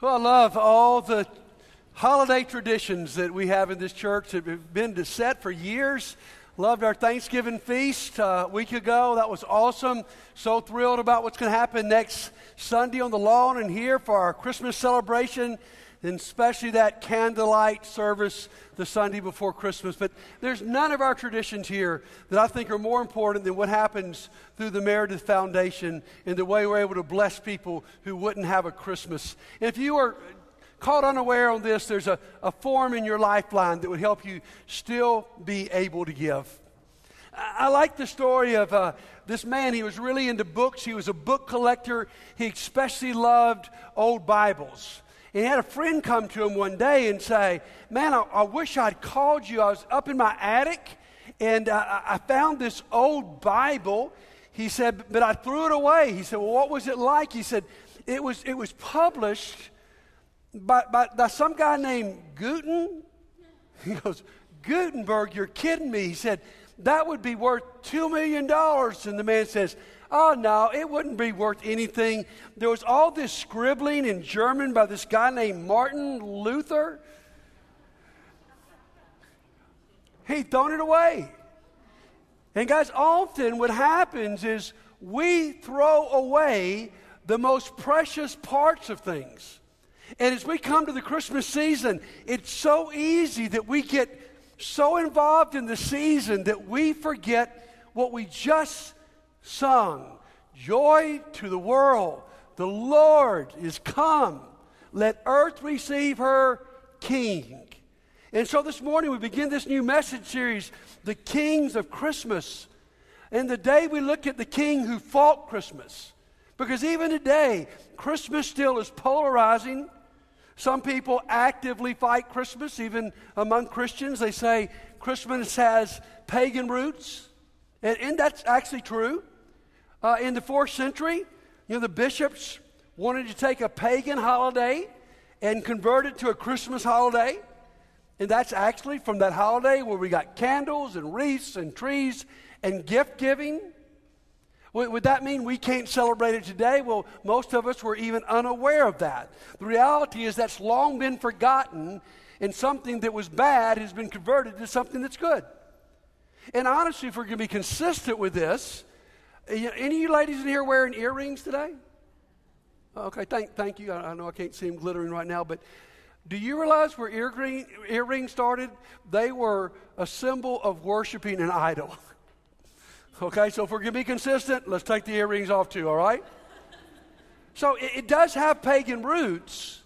Well, I love all the holiday traditions that we have in this church that have been set for years. Loved our Thanksgiving feast a week ago. That was awesome. So thrilled about what's going to happen next Sunday on the lawn and here for our Christmas celebration, and especially that candlelight service the Sunday before Christmas. But there's none of our traditions here that I think are more important than what happens through the Meredith Foundation and the way we're able to bless people who wouldn't have a Christmas. And if you are caught unaware on this, there's a form in your lifeline that would help you still be able to give. I like the story of this man. He was really into books. He was a book collector. He especially loved old Bibles. And he had a friend come to him one day and say, "Man, I wish I'd called you. I was up in my attic, and I found this old Bible." He said, "But I threw it away." He said, "Well, what was it like?" He said, it was published by some guy named Gutenberg." He goes, "Gutenberg, you're kidding me." He said, "That would be worth $2 million. And the man says, "Oh, no, it wouldn't be worth anything. There was all this scribbling in German by this guy named Martin Luther. He'd thrown it away." And guys, often what happens is we throw away the most precious parts of things. And as we come to the Christmas season, it's so easy that we get so involved in the season that we forget what we just sung. "Joy to the world, the Lord is come. Let earth receive her King." And so this morning we begin this new message series, The Kings of Christmas. And today we look at the King who fought Christmas. Because even today, Christmas still is polarizing. Some people actively fight Christmas, even among Christians. They say Christmas has pagan roots, and that's actually true. In the 4th century, the bishops wanted to take a pagan holiday and convert it to a Christmas holiday, and that's actually from that holiday where we got candles and wreaths and trees and gift-giving. Would that mean we can't celebrate it today? Well, most of us were even unaware of that. The reality is that's long been forgotten, and something that was bad has been converted to something that's good. And honestly, if we're going to be consistent with this, any of you ladies in here wearing earrings today? Okay, thank you. I know I can't see them glittering right now, but do you realize where earrings started? They were a symbol of worshiping an idol. Okay, so if we're going to be consistent, let's take the earrings off too, all right? So it does have pagan roots,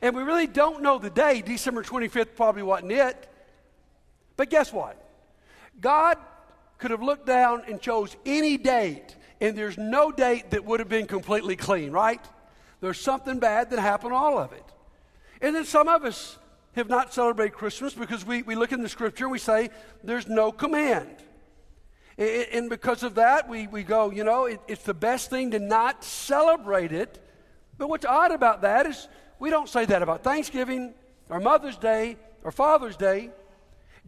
and we really don't know the day. December 25th probably wasn't it. But guess what? God could have looked down and chose any date, and there's no date that would have been completely clean, right? There's something bad that happened, all of it. And then some of us have not celebrated Christmas because we look in the Scripture and we say there's no command. And because of that, we go, it's the best thing to not celebrate it. But what's odd about that is we don't say that about Thanksgiving or Mother's Day or Father's Day.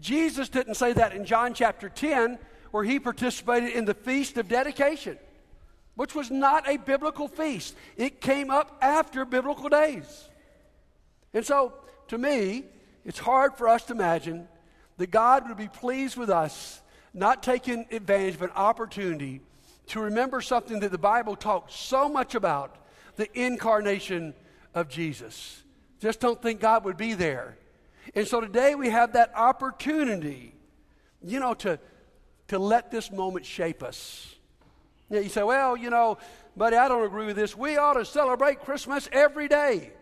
Jesus didn't say that in John chapter 10, where he participated in the Feast of Dedication, which was not a biblical feast. It came up after biblical days. And so, to me, it's hard for us to imagine that God would be pleased with us not taking advantage of an opportunity to remember something that the Bible talks so much about, the incarnation of Jesus. Just don't think God would be there. And so today we have that opportunity, to let this moment shape us. You say, "Well, buddy, I don't agree with this. We ought to celebrate Christmas every day."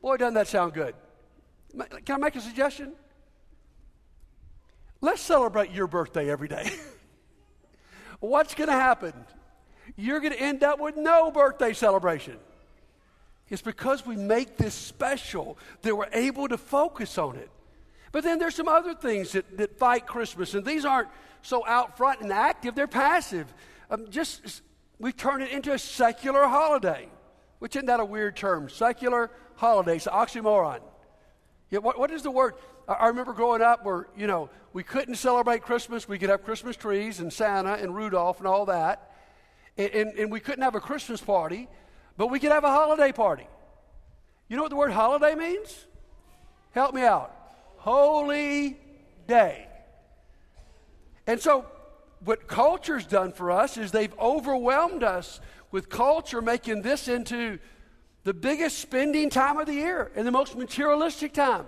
Boy, doesn't that sound good. Can I make a suggestion? Let's celebrate your birthday every day. What's going to happen? You're going to end up with no birthday celebration. It's because we make this special that we're able to focus on it. But then there's some other things that fight Christmas, and these aren't so out front and active. They're passive. We turn it into a secular holiday, which isn't that a weird term? Secular holiday. It's an oxymoron. Yeah, what is the word? I remember growing up where, we couldn't celebrate Christmas. We could have Christmas trees and Santa and Rudolph and all that. And we couldn't have a Christmas party, but we could have a holiday party. You know what the word holiday means? Help me out. Holy day. And so what culture's done for us is they've overwhelmed us with culture, making this into the biggest spending time of the year and the most materialistic time.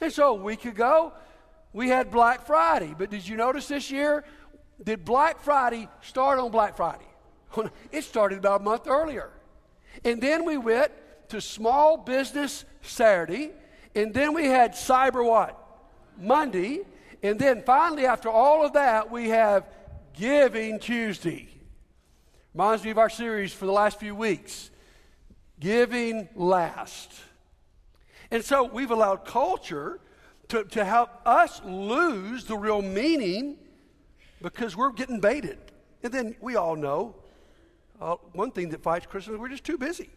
And so a week ago, we had Black Friday. But did you notice this year? Did Black Friday start on Black Friday? It started about a month earlier. And then we went to Small Business Saturday. And then we had Cyber what? Monday. And then finally, after all of that, we have Giving Tuesday. Reminds me of our series for the last few weeks. Giving last. And so we've allowed culture to help us lose the real meaning because we're getting baited. And then we all know one thing that fights Christmas, we're just too busy.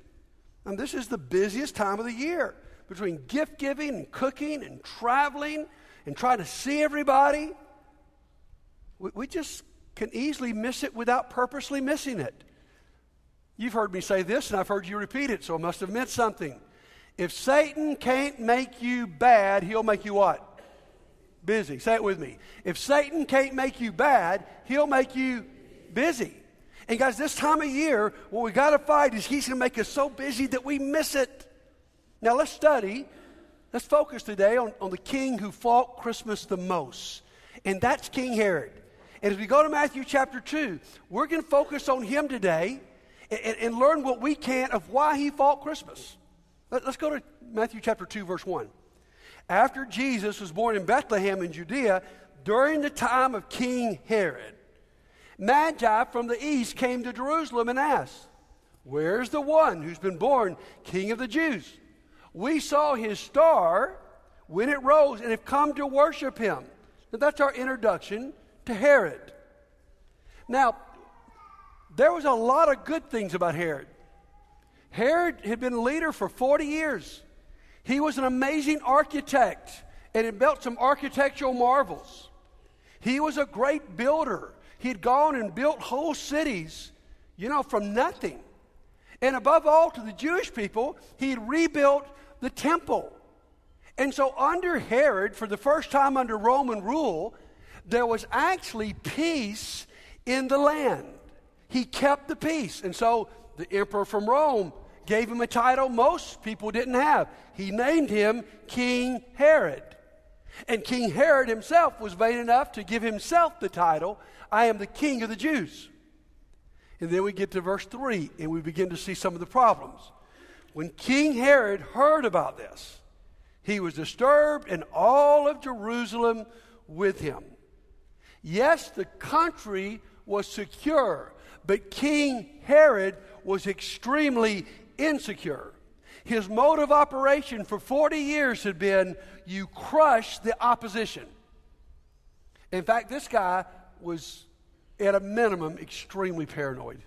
And this is the busiest time of the year. Between gift giving and cooking and traveling and trying to see everybody, we just can easily miss it without purposely missing it. You've heard me say this, and I've heard you repeat it, so it must have meant something. If Satan can't make you bad, he'll make you what? Busy. Say it with me. If Satan can't make you bad, he'll make you busy. And guys, this time of year, what we got to fight is he's going to make us so busy that we miss it. Now let's study. Let's focus today on the king who fought Christmas the most, and that's King Herod. And as we go to Matthew chapter 2, we're going to focus on him today and learn what we can of why he fought Christmas. Let's go to Matthew chapter 2, verse 1. After Jesus was born in Bethlehem in Judea, during the time of King Herod, Magi from the east came to Jerusalem and asked, "Where's the one who's been born King of the Jews? We saw his star when it rose and have come to worship him." Now that's our introduction to Herod. Now, there was a lot of good things about Herod. Herod had been a leader for 40 years. He was an amazing architect and had built some architectural marvels. He was a great builder. He had gone and built whole cities, you know, from nothing. And above all, to the Jewish people, he had rebuilt the temple. And so under Herod, for the first time under Roman rule, there was actually peace in the land. He kept the peace. And so the emperor from Rome gave him a title most people didn't have. He named him King Herod. And King Herod himself was vain enough to give himself the title, "I am the King of the Jews." And then we get to verse 3, and we begin to see some of the problems. When King Herod heard about this, he was disturbed, and all of Jerusalem with him. Yes, the country was secure, but King Herod was extremely insecure. His mode of operation for 40 years had been, you crush the opposition. In fact, this guy was, at a minimum, extremely paranoid.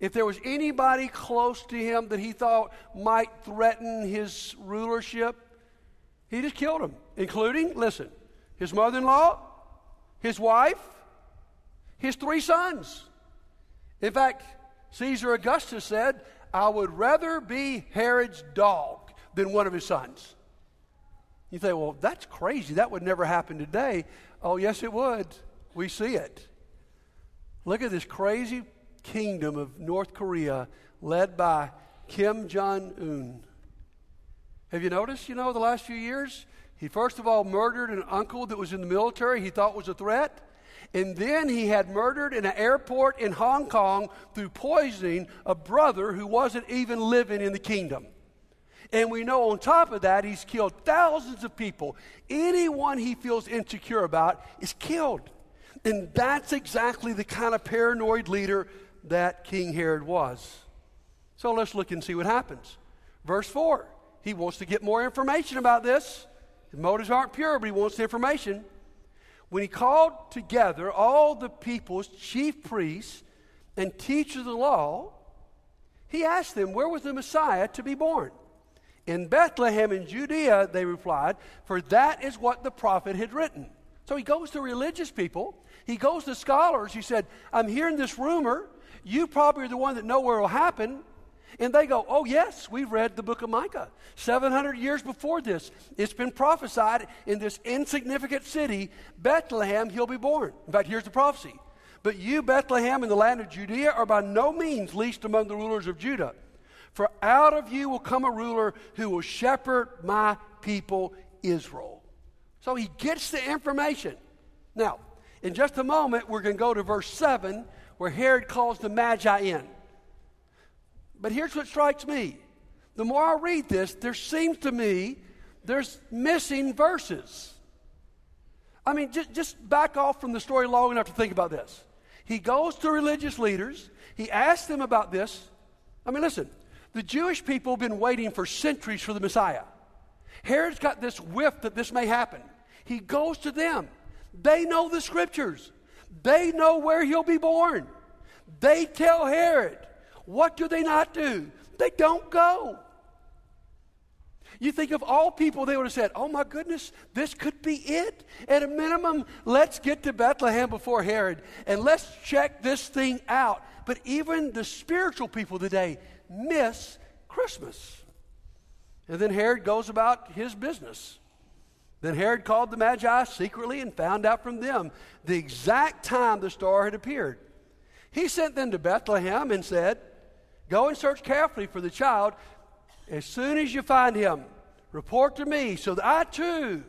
If there was anybody close to him that he thought might threaten his rulership, he just killed him, including, listen, his mother-in-law, his wife, his 3 sons. In fact, Caesar Augustus said, "I would rather be Herod's dog than one of his sons." You say, well, that's crazy. That would never happen today. Oh, yes, it would. We see it. Look at this crazy kingdom of North Korea led by Kim Jong-un. Have you noticed, you know, the last few years? He first of all murdered an uncle that was in the military he thought was a threat. And then he had murdered in an airport in Hong Kong through poisoning a brother who wasn't even living in the kingdom. And we know on top of that, he's killed thousands of people. Anyone he feels insecure about is killed. And that's exactly the kind of paranoid leader that King Herod was. So let's look and see what happens. Verse 4, he wants to get more information about this. His motives aren't pure, but he wants the information. When he called together all the people's chief priests and teachers of the law, he asked them, "Where was the Messiah to be born?" "In Bethlehem in Judea," they replied, "for that is what the prophet had written." So he goes to religious people. He goes to scholars. He said, "I'm hearing this rumor. You probably are the one that know where it will happen. And they go, oh yes, we read the book of Micah. 700 years before this, it's been prophesied in this insignificant city, Bethlehem, he'll be born. In fact, here's the prophecy. But you, Bethlehem, in the land of Judea, are by no means least among the rulers of Judah. For out of you will come a ruler who will shepherd my people Israel. So he gets the information. Now, in just a moment, we're going to go to verse 7, where Herod calls the Magi in. But here's what strikes me. The more I read this, there seems to me there's missing verses. I mean, just back off from the story long enough to think about this. He goes to religious leaders. He asks them about this. I mean, listen, the Jewish people have been waiting for centuries for the Messiah. Herod's got this whiff that this may happen. He goes to them. They know the scriptures. They know where he'll be born. They tell Herod. What do they not do? They don't go. You think of all people, they would have said, oh my goodness, this could be it. At a minimum, let's get to Bethlehem before Herod and let's check this thing out. But even the spiritual people today miss Christmas. And then Herod goes about his business. Then Herod called the Magi secretly and found out from them the exact time the star had appeared. He sent them to Bethlehem and said, go and search carefully for the child. As soon as you find him, report to me so that I too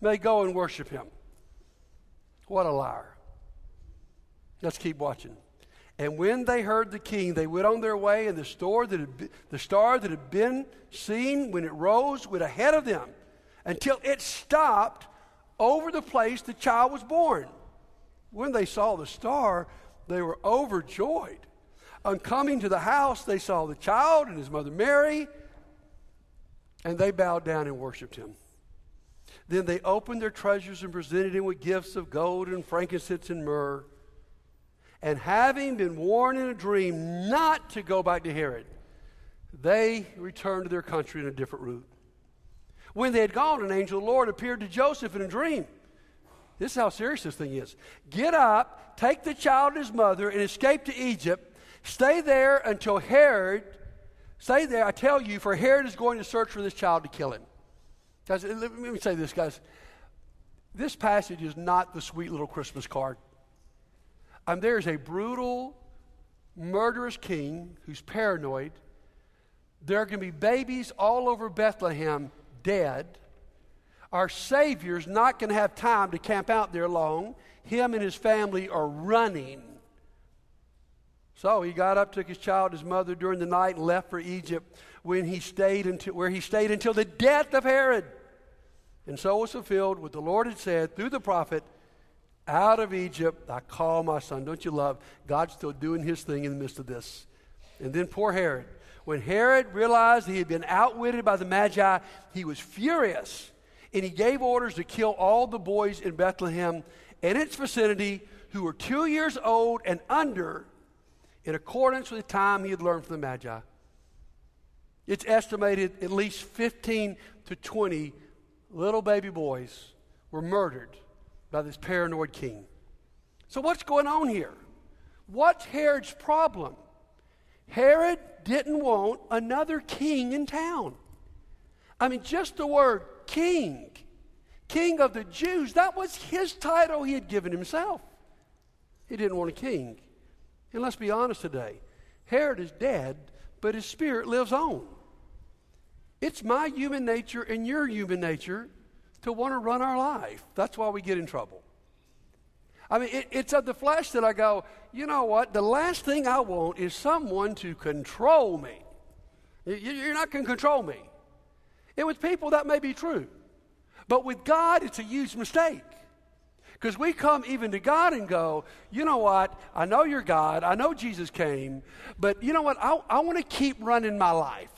may go and worship him. What a liar. Let's keep watching. And when they heard the king, they went on their way, and the star that had been seen when it rose went ahead of them until it stopped over the place the child was born. When they saw the star, they were overjoyed. On coming to the house, they saw the child and his mother Mary, and they bowed down and worshiped him. Then they opened their treasures and presented him with gifts of gold and frankincense and myrrh. And having been warned in a dream not to go back to Herod, they returned to their country in a different route. When they had gone, an angel of the Lord appeared to Joseph in a dream. This is how serious this thing is. Get up, take the child and his mother, and escape to Egypt. Stay there until Herod, stay there, I tell you, for Herod is going to search for this child to kill him. Guys, let me say this, guys. This passage is not the sweet little Christmas card. There is a brutal, murderous king who's paranoid. There are going to be babies all over Bethlehem dead. Our Savior's not going to have time to camp out there long. Him and his family are running. So he got up, took his child, his mother during the night, and left for Egypt, where he stayed until the death of Herod. And so was fulfilled what the Lord had said through the prophet, out of Egypt I call my son. Don't you love? God's still doing his thing in the midst of this. And then poor Herod. When Herod realized he had been outwitted by the Magi, he was furious. And he gave orders to kill all the boys in Bethlehem and its vicinity who were 2 years old and under, in accordance with the time he had learned from the Magi. It's estimated at least 15 to 20 little baby boys were murdered by this paranoid king. So what's going on here? What's Herod's problem? Herod didn't want another king in town. I mean, just the word king, king of the Jews, that was his title he had given himself. He didn't want a king. And let's be honest today, Herod is dead, but his spirit lives on. It's my human nature and your human nature to want to run our life. That's why we get in trouble. I mean, it's of the flesh that I go, you know what, the last thing I want is someone to control me. You're not going to control me. And with people, that may be true. But with God, it's a huge mistake. Because we come even to God and go, you know what, I know you're God, I know Jesus came, but you know what, I want to keep running my life.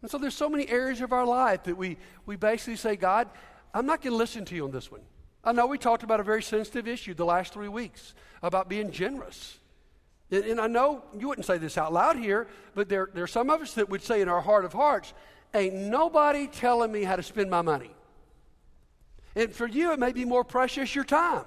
And so there's so many areas of our life that we basically say, God, I'm not going to listen to you on this one. I know we talked about a very sensitive issue the last 3 weeks about being generous. And I know you wouldn't say this out loud here, but there are some of us that would say in our heart of hearts, ain't nobody telling me how to spend my money. And for you, it may be more precious, your time.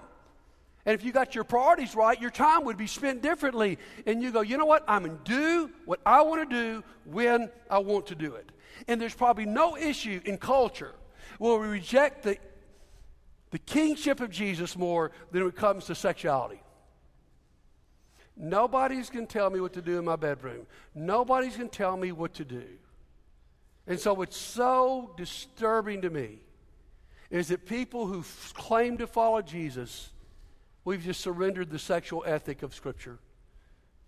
And if you got your priorities right, your time would be spent differently. And you go, you know what? I'm going to do what I want to do when I want to do it. And there's probably no issue in culture where we reject the kingship of Jesus more than when it comes to sexuality. Nobody's going to tell me what to do in my bedroom. Nobody's going to tell me what to do. And so what's so disturbing to me is that people who claim to follow Jesus, we've just surrendered the sexual ethic of Scripture.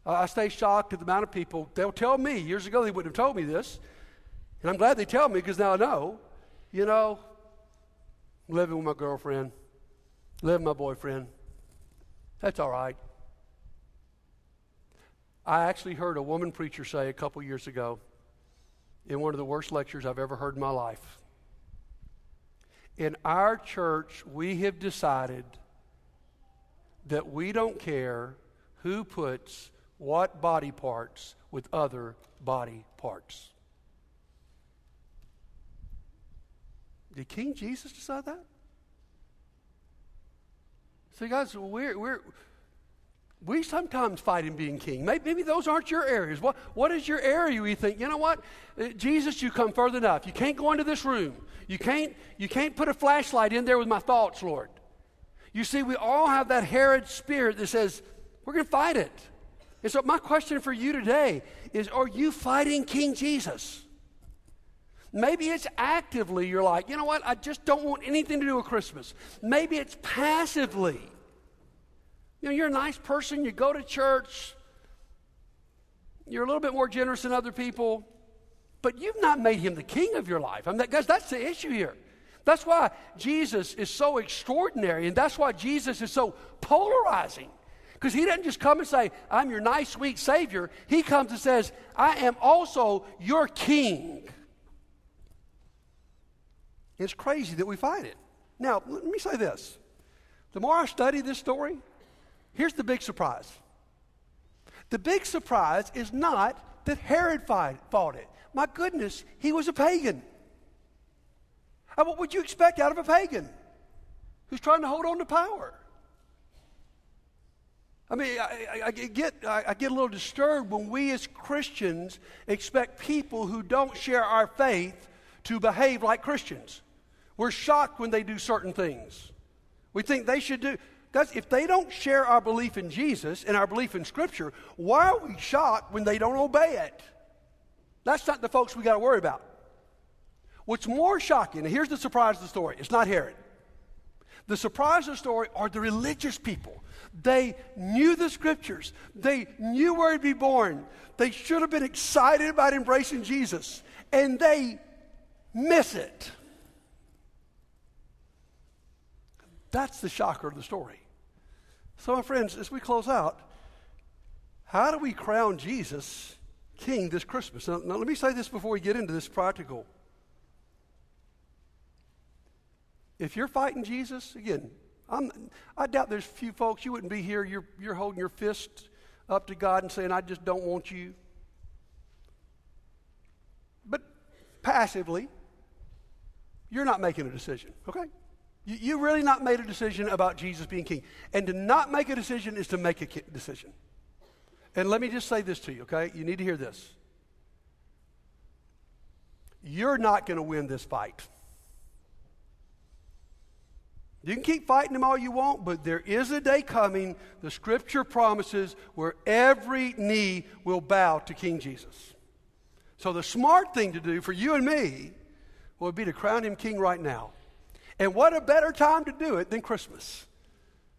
I stay shocked at the amount of people, they'll tell me, years ago they wouldn't have told me this, and I'm glad they tell me because now I know, you know, I'm living with my girlfriend, living with my boyfriend, that's all right. I actually heard a woman preacher say a couple years ago in one of the worst lectures I've ever heard in my life, in our church we have decided that we don't care who puts what body parts with other body parts. Did King Jesus decide that? So guys, we sometimes fight in being king. Maybe those aren't your areas. What is your area where you think, you know what? Jesus, you come further enough. You can't go into this room. You can't put a flashlight in there with my thoughts, Lord. You see, we all have that Herod spirit that says, we're going to fight it. And so my question for you today is, are you fighting King Jesus? Maybe it's actively, you're like, you know what, I just don't want anything to do with Christmas. Maybe it's passively. You know, you're a nice person, you go to church, you're a little bit more generous than other people, but you've not made him the king of your life. I mean, guys, that's the issue here. That's why Jesus is so extraordinary, and that's why Jesus is so polarizing. Because he doesn't just come and say, I'm your nice, sweet Savior. He comes and says, I am also your king. It's crazy that we fight it. Now, let me say this. The more I study this story, here's the big surprise. The big surprise is not that Herod fought it. My goodness, he was a pagan. What would you expect out of a pagan who's trying to hold on to power? I mean, I get a little disturbed when we as Christians expect people who don't share our faith to behave like Christians. We're shocked when they do certain things. We think they should do. Guys, if they don't share our belief in Jesus and our belief in Scripture, why are we shocked when they don't obey it? That's not the folks we got to worry about. What's more shocking, and here's the surprise of the story, it's not Herod. The surprise of the story are the religious people. They knew the Scriptures. They knew where he'd be born. They should have been excited about embracing Jesus, and they miss it. That's the shocker of the story. So my friends, as we close out, how do we crown Jesus king this Christmas? Now let me say this before we get into this practical. If you're fighting Jesus, again, I doubt there's few folks, you wouldn't be here, you're holding your fist up to God and saying, I just don't want you. But passively, you're not making a decision, okay? You really not made a decision about Jesus being king. And to not make a decision is to make a decision. And let me just say this to you, okay? You need to hear this. You're not going to win this fight. You can keep fighting them all you want, but there is a day coming, the Scripture promises, where every knee will bow to King Jesus. So the smart thing to do for you and me would be to crown him king right now. And what a better time to do it than Christmas.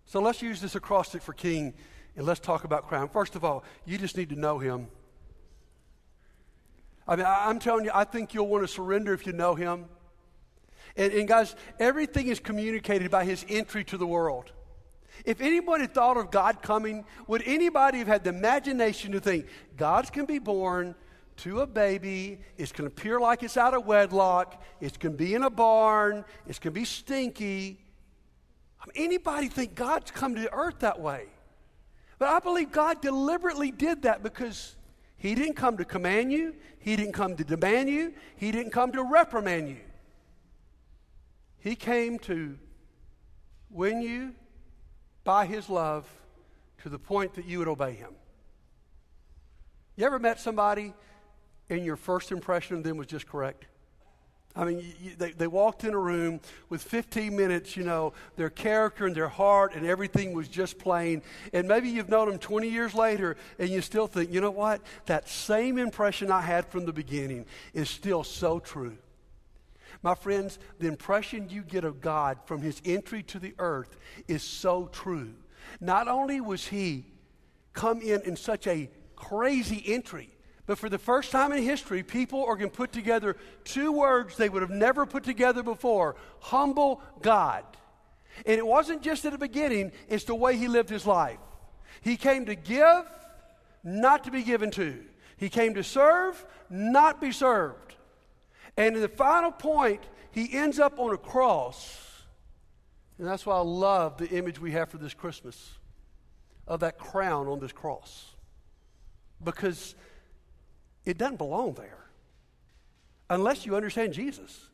So let's use this acrostic for king, and let's talk about crown. First of all, you just need to know him. I mean, I'm telling you, I think you'll want to surrender if you know him. And guys, everything is communicated by his entry to the world. If anybody had thought of God coming, would anybody have had the imagination to think, God's going to be born to a baby, it's going to appear like it's out of wedlock, it's going to be in a barn, it's going to be stinky. I mean, anybody think God's come to earth that way? But I believe God deliberately did that because he didn't come to command you, he didn't come to demand you, he didn't come to reprimand you. He came to win you by his love to the point that you would obey him. You ever met somebody and your first impression of them was just correct? I mean, they walked in a room with 15 minutes, you know, their character and their heart and everything was just plain. And maybe you've known them 20 years later and you still think, you know what? That same impression I had from the beginning is still so true. My friends, the impression you get of God from his entry to the earth is so true. Not only was he come in such a crazy entry, but for the first time in history, people are going to put together two words they would have never put together before: humble God. And it wasn't just at the beginning, it's the way he lived his life. He came to give, not to be given to. He came to serve, not be served. And in the final point, he ends up on a cross. And that's why I love the image we have for this Christmas of that crown on this cross. Because it doesn't belong there unless you understand Jesus.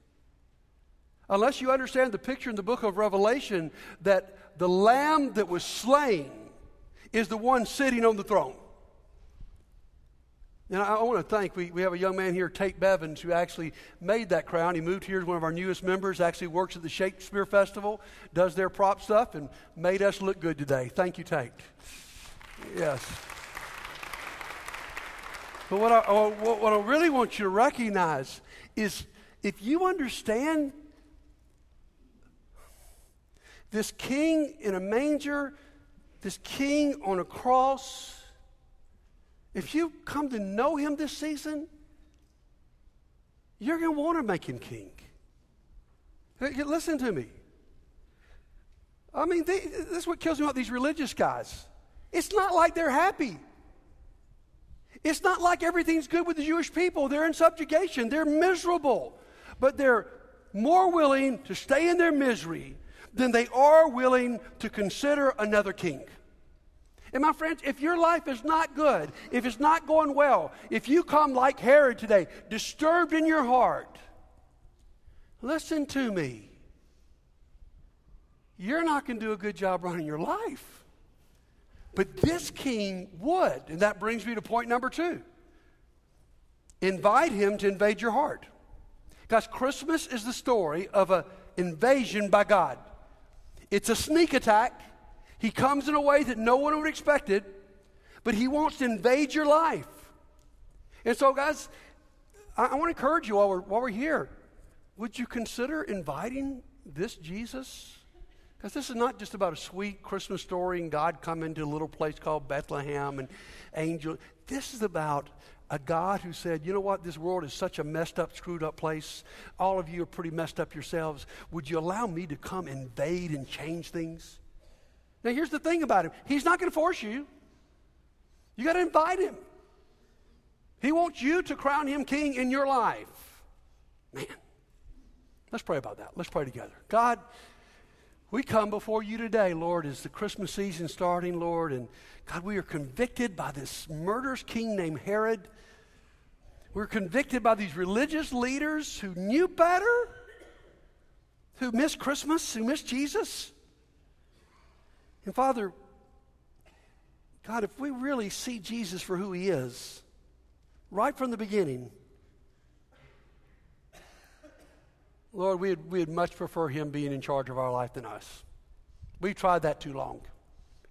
Unless you understand the picture in the book of Revelation that the lamb that was slain is the one sitting on the throne. And I want to thank, we have a young man here, Tate Bevins, who actually made that crown. He moved here as one of our newest members, actually works at the Shakespeare Festival, does their prop stuff, and made us look good today. Thank you, Tate. Yes. But what I really want you to recognize is if you understand this king in a manger, this king on a cross, if you come to know him this season, you're going to want to make him king. Listen to me. I mean, this is what kills me about these religious guys. It's not like they're happy. It's not like everything's good with the Jewish people. They're in subjugation. They're miserable. But they're more willing to stay in their misery than they are willing to consider another king. And my friends, if your life is not good, if it's not going well, if you come like Herod today, disturbed in your heart, listen to me. You're not going to do a good job running your life. But this king would, and that brings me to point number 2. Invite him to invade your heart. Guys, Christmas is the story of an invasion by God. It's a sneak attack. He comes in a way that no one would expect it, but he wants to invade your life. And so, guys, I want to encourage you while we're here. Would you consider inviting this Jesus? Because this is not just about a sweet Christmas story and God coming to a little place called Bethlehem and angels. This is about a God who said, you know what, this world is such a messed up, screwed up place. All of you are pretty messed up yourselves. Would you allow me to come invade and change things? Now, here's the thing about him. He's not going to force you. You got to invite him. He wants you to crown him king in your life. Man, let's pray about that. Let's pray together. God, we come before you today, Lord, as the Christmas season starting, Lord, and God, we are convicted by this murderous king named Herod. We're convicted by these religious leaders who knew better, who missed Christmas, who missed Jesus. And Father, God, if we really see Jesus for who he is, right from the beginning, Lord, we'd much prefer him being in charge of our life than us. We've tried that too long.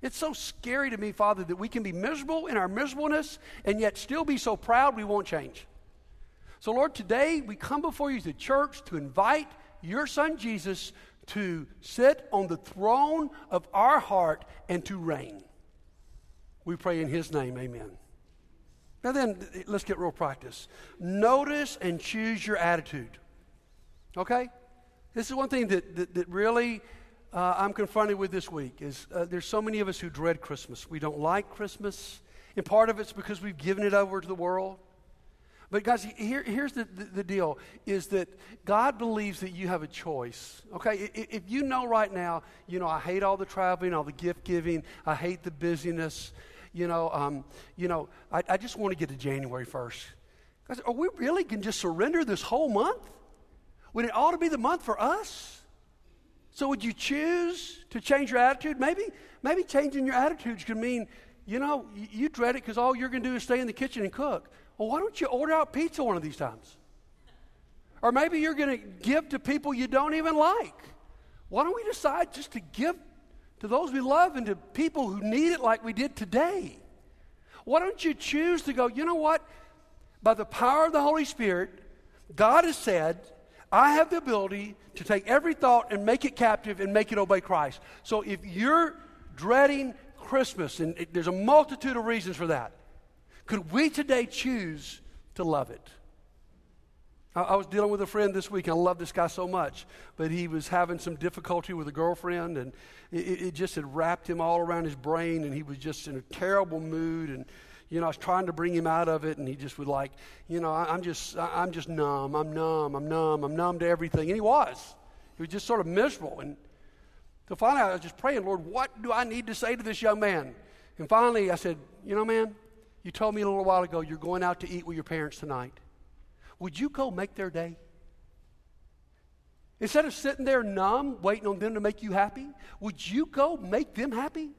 It's so scary to me, Father, that we can be miserable in our miserableness and yet still be so proud we won't change. So, Lord, today we come before you as a church to invite your son Jesus to sit on the throne of our heart and to reign. We pray in his name, amen. Now then, let's get real practice. Notice and choose your attitude. Okay? This is one thing that really I'm confronted with this week is there's so many of us who dread Christmas. We don't like Christmas, and part of it's because we've given it over to the world. But guys, here's the deal, is that God believes that you have a choice, okay? If you know right now, you know, I hate all the traveling, all the gift giving, I hate the busyness, I just want to get to January 1st. Guys, are we really going to just surrender this whole month? When it ought to be the month for us? So would you choose to change your attitude? Maybe changing your attitudes could mean, you know, you dread it because all you're going to do is stay in the kitchen and cook. Well, why don't you order out pizza one of these times? Or maybe you're going to give to people you don't even like. Why don't we decide just to give to those we love and to people who need it like we did today? Why don't you choose to go, you know what? By the power of the Holy Spirit, God has said, I have the ability to take every thought and make it captive and make it obey Christ. So if you're dreading Christmas, and there's a multitude of reasons for that, could we today choose to love it? I was dealing with a friend this week. I love this guy so much, but he was having some difficulty with a girlfriend, and it just had wrapped him all around his brain, and he was just in a terrible mood. And you know, I was trying to bring him out of it, and he just would like, you know, I'm just numb. I'm numb to everything. And he was just sort of miserable. And so finally, I was just praying, Lord, what do I need to say to this young man? And finally, I said, you know, man, you told me a little while ago you're going out to eat with your parents tonight. Would you go make their day? Instead of sitting there numb, waiting on them to make you happy, would you go make them happy?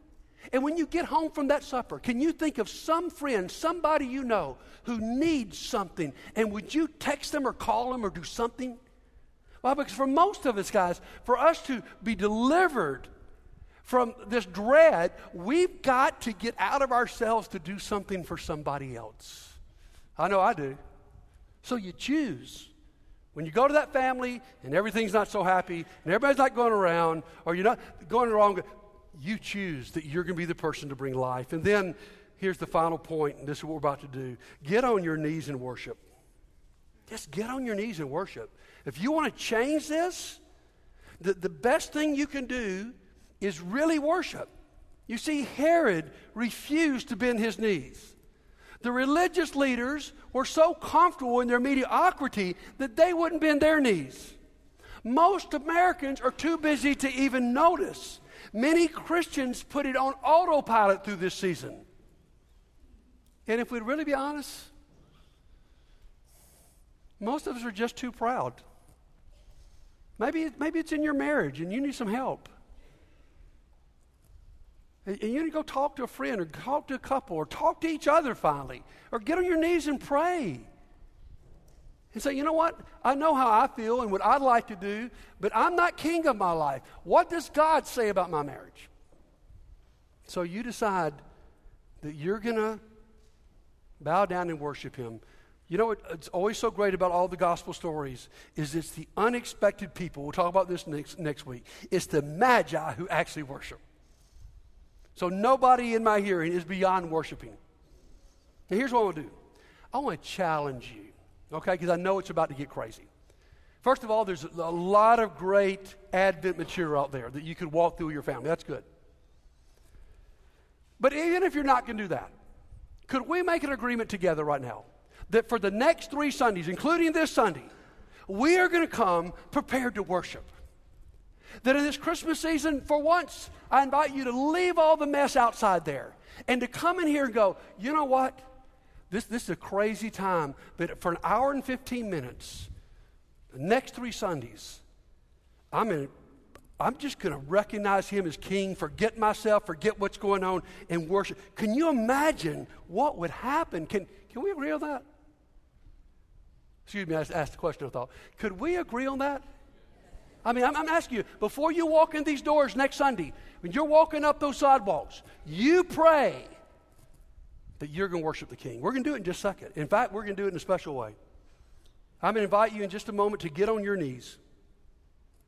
And when you get home from that supper, can you think of some friend, somebody you know who needs something, and would you text them or call them or do something? Well, because for most of us, guys, for us to be delivered from this dread, we've got to get out of ourselves to do something for somebody else. I know I do. So you choose. When you go to that family and everything's not so happy and everybody's not going around or you're not going wrong, you choose that you're going to be the person to bring life. And then here's the final point, and this is what we're about to do. Get on your knees and worship. Just get on your knees and worship. If you want to change this, the best thing you can do is really worship. You see, Herod refused to bend his knees. The religious leaders were so comfortable in their mediocrity that they wouldn't bend their knees. Most Americans are too busy to even notice. Many Christians put it on autopilot through this season. And if we'd really be honest, most of us are just too proud. Maybe it's in your marriage and you need some help. And you need to go talk to a friend or talk to a couple or talk to each other finally. Or get on your knees and pray. And say, you know what? I know how I feel and what I'd like to do, but I'm not king of my life. What does God say about my marriage? So you decide that you're going to bow down and worship Him. You know what's always so great about all the gospel stories is it's the unexpected people. We'll talk about this next week. It's the Magi who actually worship. So nobody in my hearing is beyond worshiping. Now here's what I want to do. I want to challenge you, okay, because I know it's about to get crazy. First of all, there's a lot of great Advent material out there that you could walk through with your family. That's good. But even if you're not going to do that, could we make an agreement together right now that for the next 3 Sundays, including this Sunday, we are going to come prepared to worship? That in this Christmas season, for once, I invite you to leave all the mess outside there and to come in here and go, you know what? This is a crazy time, but for an hour and 15 minutes, the next 3 Sundays, I'm just going to recognize Him as King, forget myself, forget what's going on, and worship. Can you imagine what would happen? Can we agree on that? Excuse me, I asked the question I thought. Could we agree on that? I mean, I'm asking you, before you walk in these doors next Sunday, when you're walking up those sidewalks, you pray that you're going to worship the King. We're going to do it in just a second. In fact, we're going to do it in a special way. I'm going to invite you in just a moment to get on your knees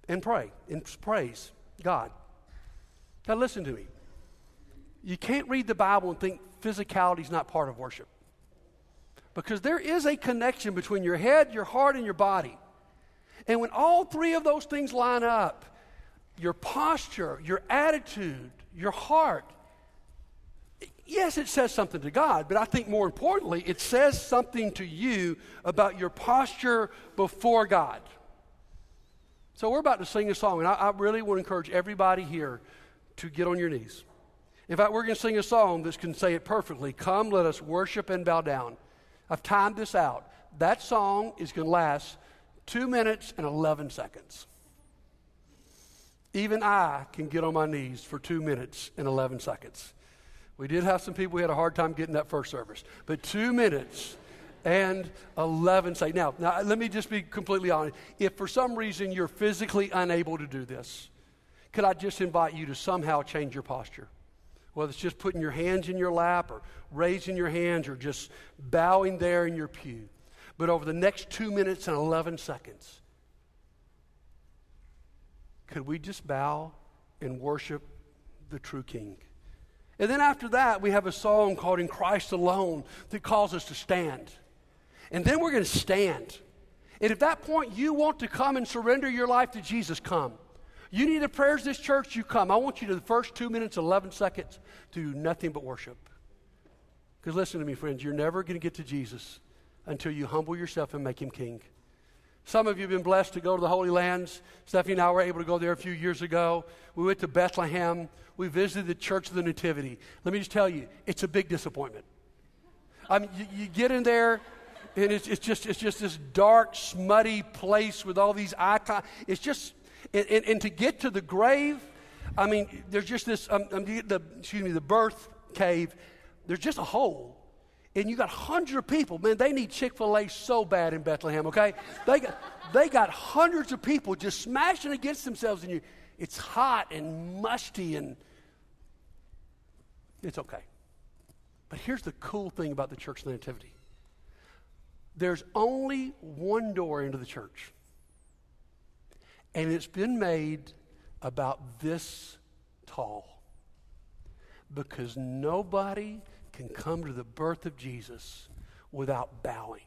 and pray and praise God. Now, listen to me. You can't read the Bible and think physicality is not part of worship, because there is a connection between your head, your heart, and your body. And when all 3 of those things line up, your posture, your attitude, your heart, yes, it says something to God, but I think more importantly, it says something to you about your posture before God. So we're about to sing a song, and I really want to encourage everybody here to get on your knees. In fact, we're going to sing a song that can say it perfectly. Come, let us worship and bow down. I've timed this out. That song is going to last 2 minutes and 11 seconds. Even I can get on my knees for 2 minutes and 11 seconds. We did have some people who had a hard time getting that first service. But 2 minutes and 11 seconds. Now, let me just be completely honest. If for some reason you're physically unable to do this, could I just invite you to somehow change your posture? Whether it's just putting your hands in your lap or raising your hands or just bowing there in your pew. But over the next 2 minutes and 11 seconds, could we just bow and worship the true King? And then after that, we have a song called In Christ Alone that calls us to stand. And then we're going to stand. And at that point, you want to come and surrender your life to Jesus, come. You need the prayers of this church, you come. I want you to the first 2 minutes, 11 seconds, to do nothing but worship. Because listen to me, friends, you're never going to get to Jesus until you humble yourself and make him king. Some of you have been blessed to go to the Holy Lands. Stephanie and I were able to go there a few years ago. We went to Bethlehem. We visited the Church of the Nativity. Let me just tell you, it's a big disappointment. I mean, you get in there, and it's just this dark, smutty place with all these icons. It's just... And to get to the grave, I mean, there's just this, the birth cave, there's just a hole. And you got 100 people. Man, they need Chick-fil-A so bad in Bethlehem, okay? They got hundreds of people just smashing against themselves in you. It's hot and musty and it's okay. But here's the cool thing about the Church of the Nativity. There's only one door into the church. And it's been made about this tall because nobody can come to the birth of Jesus without bowing.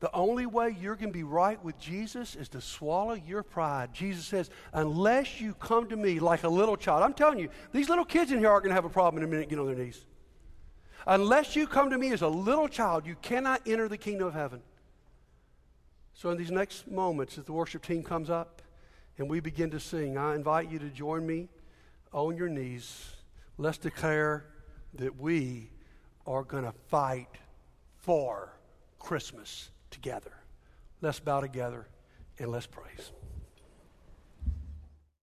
The only way you're going to be right with Jesus is to swallow your pride. Jesus says, unless you come to me like a little child. I'm telling you, these little kids in here are going to have a problem in a minute getting on their knees. Unless you come to me as a little child, you cannot enter the kingdom of heaven. So in these next moments, as the worship team comes up and we begin to sing, I invite you to join me on your knees. Let's declare that we are going to fight for Christmas together. Let's bow together and let's praise.